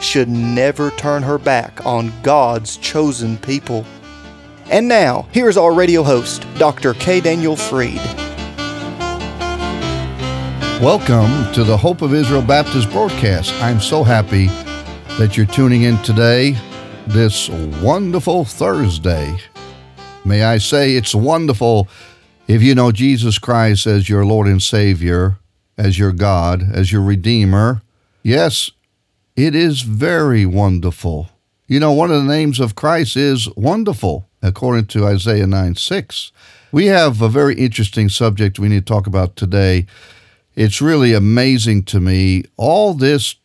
should never turn her back on God's chosen people. And now, here is our radio host, Dr. K. Daniel Freed. Welcome to the Hope of Israel Baptist Broadcast. I'm so happy that you're tuning in today, this wonderful Thursday. May I say it's wonderful if you know Jesus Christ as your Lord and Savior, as your God, as your Redeemer. Yes, it is very wonderful. You know, one of the names of Christ is wonderful, according to Isaiah 9:6. We have a very interesting subject we need to talk about today. It's really amazing to me, all this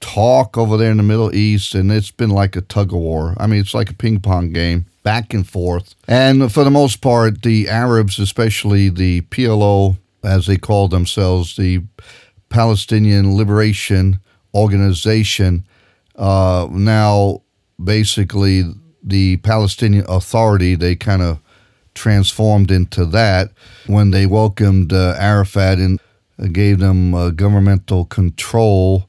talk over there in the Middle East, and it's been like a tug-of-war. I mean, it's like a ping-pong game, back and forth. And for the most part, the Arabs, especially the PLO, as they call themselves, the Palestinian Liberation Organization, now basically the Palestinian Authority, they kind of transformed into that when they welcomed Arafat and gave them governmental control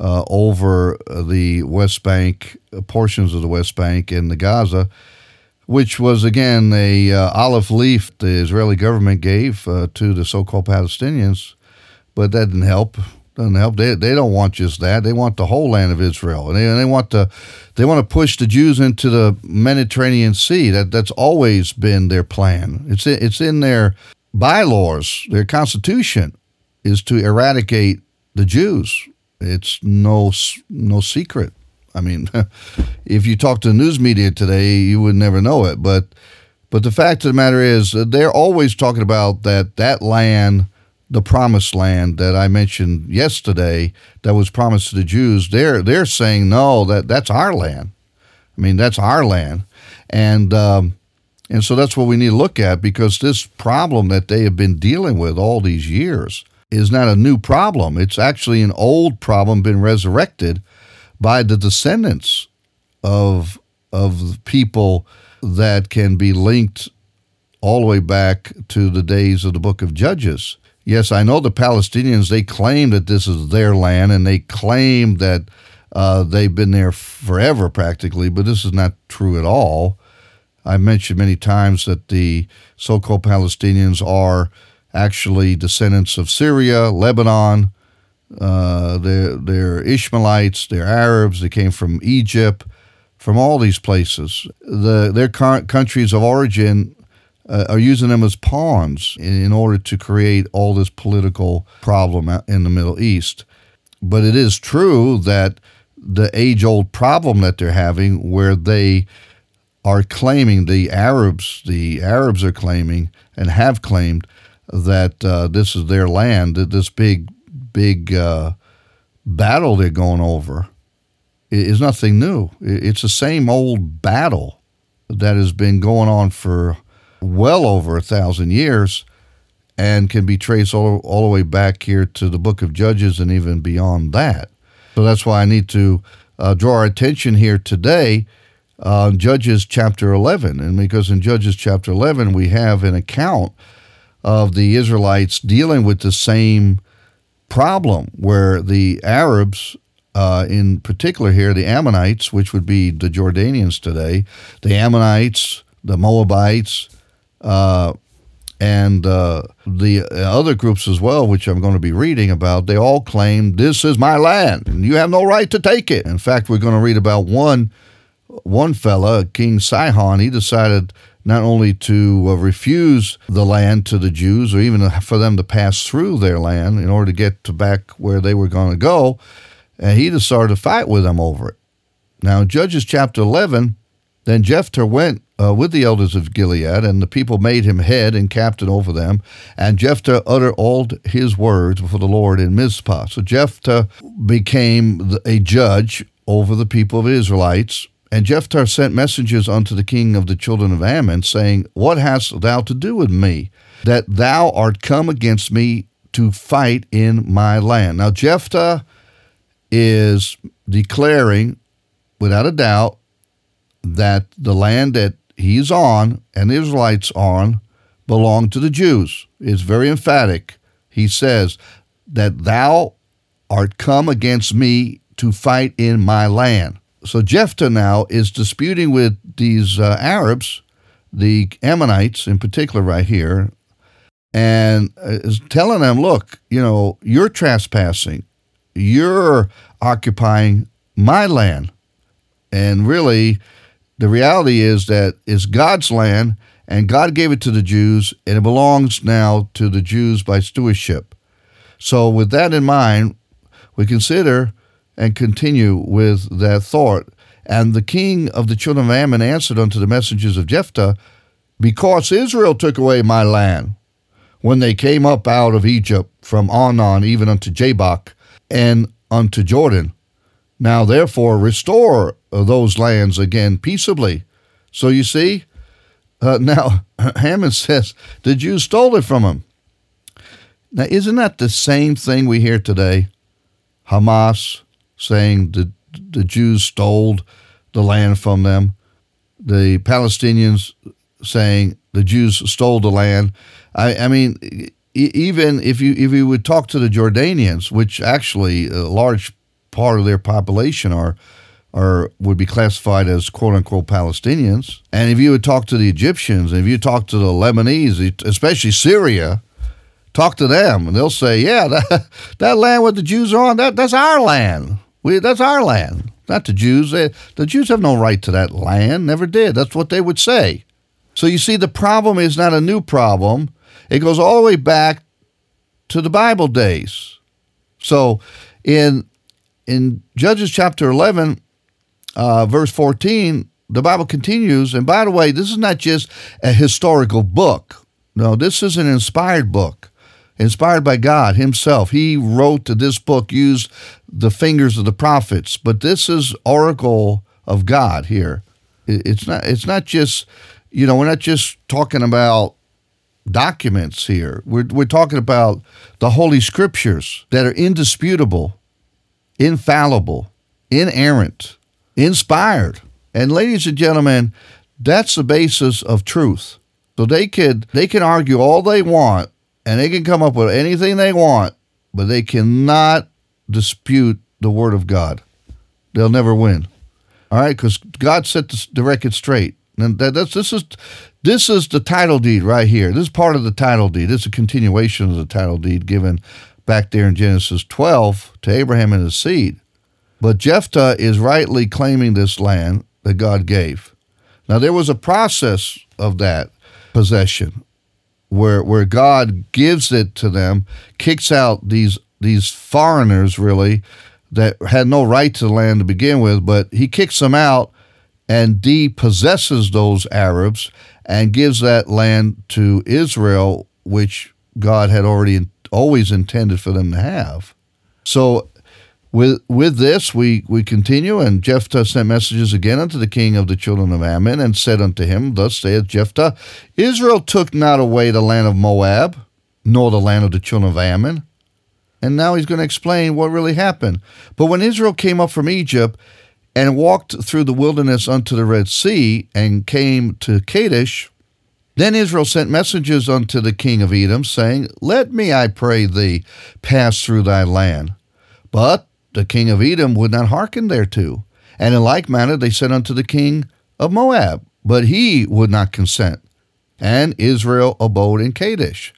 over the West Bank, portions of the West Bank and the Gaza, which was, again, a olive leaf the Israeli government gave to the so-called Palestinians, but that didn't help. They don't want just that. They want the whole land of Israel, and they want to push the Jews into the Mediterranean Sea. That's always been their plan. It's in their bylaws. Their constitution is to eradicate the Jews. It's no secret. I mean, if you talk to the news media today, you would never know it. But the fact of the matter is, they're always talking about that land. The promised land that I mentioned yesterday that was promised to the Jews, they're saying, no, that's our land. I mean, that's our land. And so that's what we need to look at, because this problem that they have been dealing with all these years is not a new problem. It's actually an old problem been resurrected by the descendants of people that can be linked all the way back to the days of the book of Judges. Yes, I know the Palestinians, they claim that this is their land, and they claim that they've been there forever practically, but this is not true at all. I mentioned many times that the so-called Palestinians are actually descendants of Syria, Lebanon, they're Ishmaelites, they're Arabs, they came from Egypt, from all these places. Their current countries of origin are using them as pawns in order to create all this political problem in the Middle East. But it is true that the age-old problem that they're having, where they are claiming, the Arabs are claiming and have claimed that this is their land, that this big battle they're going over is nothing new. It's the same old battle that has been going on for well over 1,000 years, and can be traced all the way back here to the book of Judges and even beyond that. So that's why I need to draw our attention here today on Judges chapter 11, and because in Judges chapter 11 we have an account of the Israelites dealing with the same problem, where the Arabs, in particular here, the Ammonites, which would be the Jordanians today, the Ammonites, the Moabites, and the other groups as well, which I'm going to be reading about, they all claim, this is my land, and you have no right to take it. In fact, we're going to read about one fella, King Sihon. He decided not only to refuse the land to the Jews, or even for them to pass through their land in order to get to back where they were going to go, and he just started to fight with them over it. Now, in Judges chapter 11, then Jephthah went with the elders of Gilead, and the people made him head and captain over them. And Jephthah uttered all his words before the Lord in Mizpah. So Jephthah became a judge over the people of Israelites, And Jephthah sent messengers unto the king of the children of Ammon, saying, What hast thou to do with me, that thou art come against me to fight in my land? Now Jephthah is declaring, without a doubt, that the land that he's on and the Israelites on belong to the Jews. It's very emphatic. He says that thou art come against me to fight in my land. So Jephthah now is disputing with these Arabs, the Ammonites in particular right here, and is telling them, look, you're trespassing. You're occupying my land. And really, the reality is that it's God's land, and God gave it to the Jews, and it belongs now to the Jews by stewardship. So with that in mind, we consider and continue with that thought. And the king of the children of Ammon answered unto the messengers of Jephthah, Because Israel took away my land, when they came up out of Egypt from Arnon even unto Jabbok and unto Jordan. Now therefore restore those lands again peaceably. So you see, now Haman says the Jews stole it from him. Now isn't that the same thing we hear today? Hamas saying the Jews stole the land from them. The Palestinians saying the Jews stole the land. I mean, even if you would talk to the Jordanians, which actually a large part of their population would be classified as quote-unquote Palestinians, and if you would talk to the Egyptians, and if you talk to the Lebanese, especially Syria, talk to them, and they'll say, yeah, that land where the Jews are on, that's our land. That's our land, not the Jews. The Jews have no right to that land, never did. That's what they would say. So you see, the problem is not a new problem. It goes all the way back to the Bible days. So in Judges chapter 11, verse 14, the Bible continues. And by the way, this is not just a historical book. No, this is an inspired book, inspired by God himself. He wrote this book, used the fingers of the prophets. But this is oracle of God here. It's not just, we're not just talking about documents here. We're talking about the Holy Scriptures that are indisputable, infallible, inerrant, inspired. And ladies and gentlemen, that's the basis of truth. So they can argue all they want, and they can come up with anything they want, but they cannot dispute the Word of God. They'll never win. All right, because God set the record straight. And this is the title deed right here. This is part of the title deed. This is a continuation of the title deed given back there in Genesis 12 to Abraham and his seed. But Jephthah is rightly claiming this land that God gave. Now there was a process of that possession, where God gives it to them, kicks out these foreigners really that had no right to the land to begin with, but he kicks them out and depossesses those Arabs and gives that land to Israel, which God had already always intended for them to have. So with this, we continue, and Jephthah sent messages again unto the king of the children of Ammon, and said unto him, Thus saith Jephthah, Israel took not away the land of Moab, nor the land of the children of Ammon. And now he's going to explain what really happened. But when Israel came up from Egypt, and walked through the wilderness unto the Red Sea, and came to Kadesh, then Israel sent messengers unto the king of Edom, saying, Let me, I pray thee, pass through thy land. But the king of Edom would not hearken thereto. And in like manner they sent unto the king of Moab, but he would not consent. And Israel abode in Kadesh.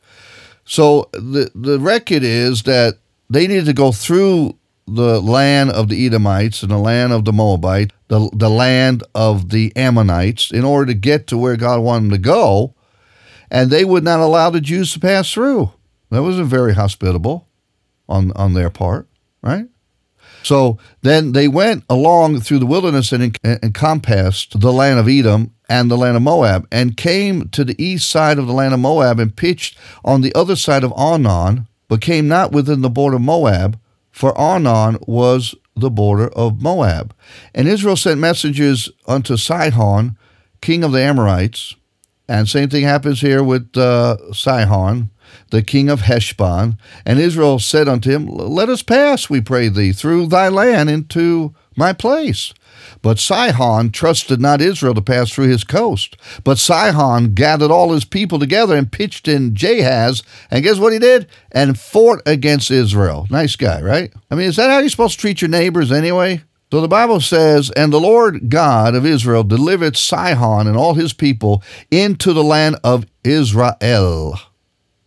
So the record is that they needed to go through the land of the Edomites and the land of the Moabites, the land of the Ammonites, in order to get to where God wanted them to go, and they would not allow the Jews to pass through. That wasn't very hospitable on their part, right? So then they went along through the wilderness and encompassed the land of Edom and the land of Moab, and came to the east side of the land of Moab, and pitched on the other side of Arnon, but came not within the border of Moab, for Arnon was the border of Moab. And Israel sent messages unto Sihon, king of the Amorites. And same thing happens here with Sihon, the king of Heshbon. And Israel said unto him, Let us pass, we pray thee, through thy land into my place. But Sihon trusted not Israel to pass through his coast. But Sihon gathered all his people together and pitched in Jahaz. And guess what he did? And fought against Israel. Nice guy, right? I mean, is that how you're supposed to treat your neighbors anyway? So the Bible says, And the Lord God of Israel delivered Sihon and all his people into the land of Israel.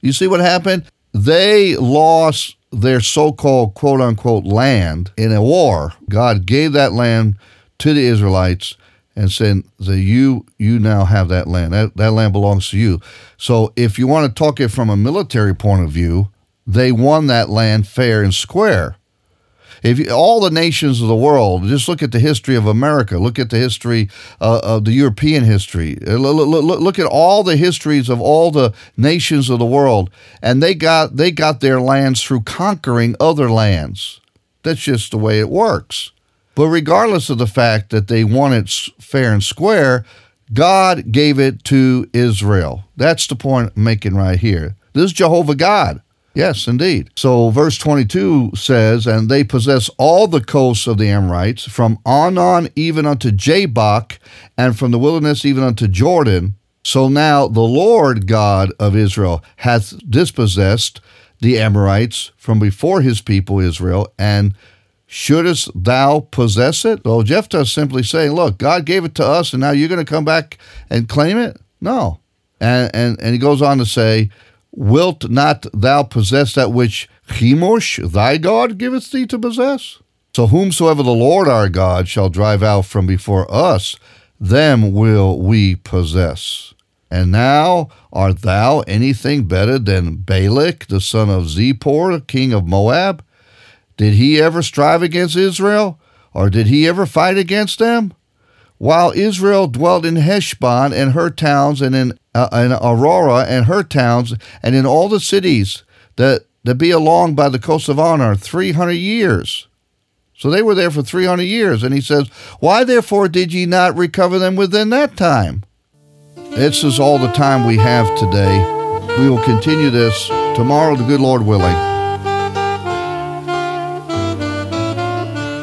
You see what happened? They lost their so-called quote-unquote land in a war. God gave that land to the Israelites and said, you now have that land. That land belongs to you. So if you want to talk it from a military point of view, they won that land fair and square. All the nations of the world, just look at the history of America, look at the history of the European history, look at all the histories of all the nations of the world, and they got their lands through conquering other lands. That's just the way it works. But regardless of the fact that they won it fair and square, God gave it to Israel. That's the point I'm making right here. This is Jehovah God. Yes, indeed. So verse 22 says, And they possess all the coasts of the Amorites, from Arnon even unto Jabbok, and from the wilderness even unto Jordan. So now the Lord God of Israel hath dispossessed the Amorites from before his people Israel, and shouldest thou possess it? So Jephthah is simply saying, look, God gave it to us, and now you're going to come back and claim it? No. And he goes on to say, Wilt not thou possess that which Chemosh, thy God, giveth thee to possess? So whomsoever the Lord our God shall drive out from before us, them will we possess. And now art thou anything better than Balak, the son of Zippor, king of Moab? Did he ever strive against Israel, or did he ever fight against them? While Israel dwelt in Heshbon and her towns, and in Aurora and her towns, and in all the cities that be along by the coast of Arnon, 300 years. So they were there for 300 years. And he says, Why therefore did ye not recover them within that time? This is all the time we have today. We will continue this tomorrow, the good Lord willing.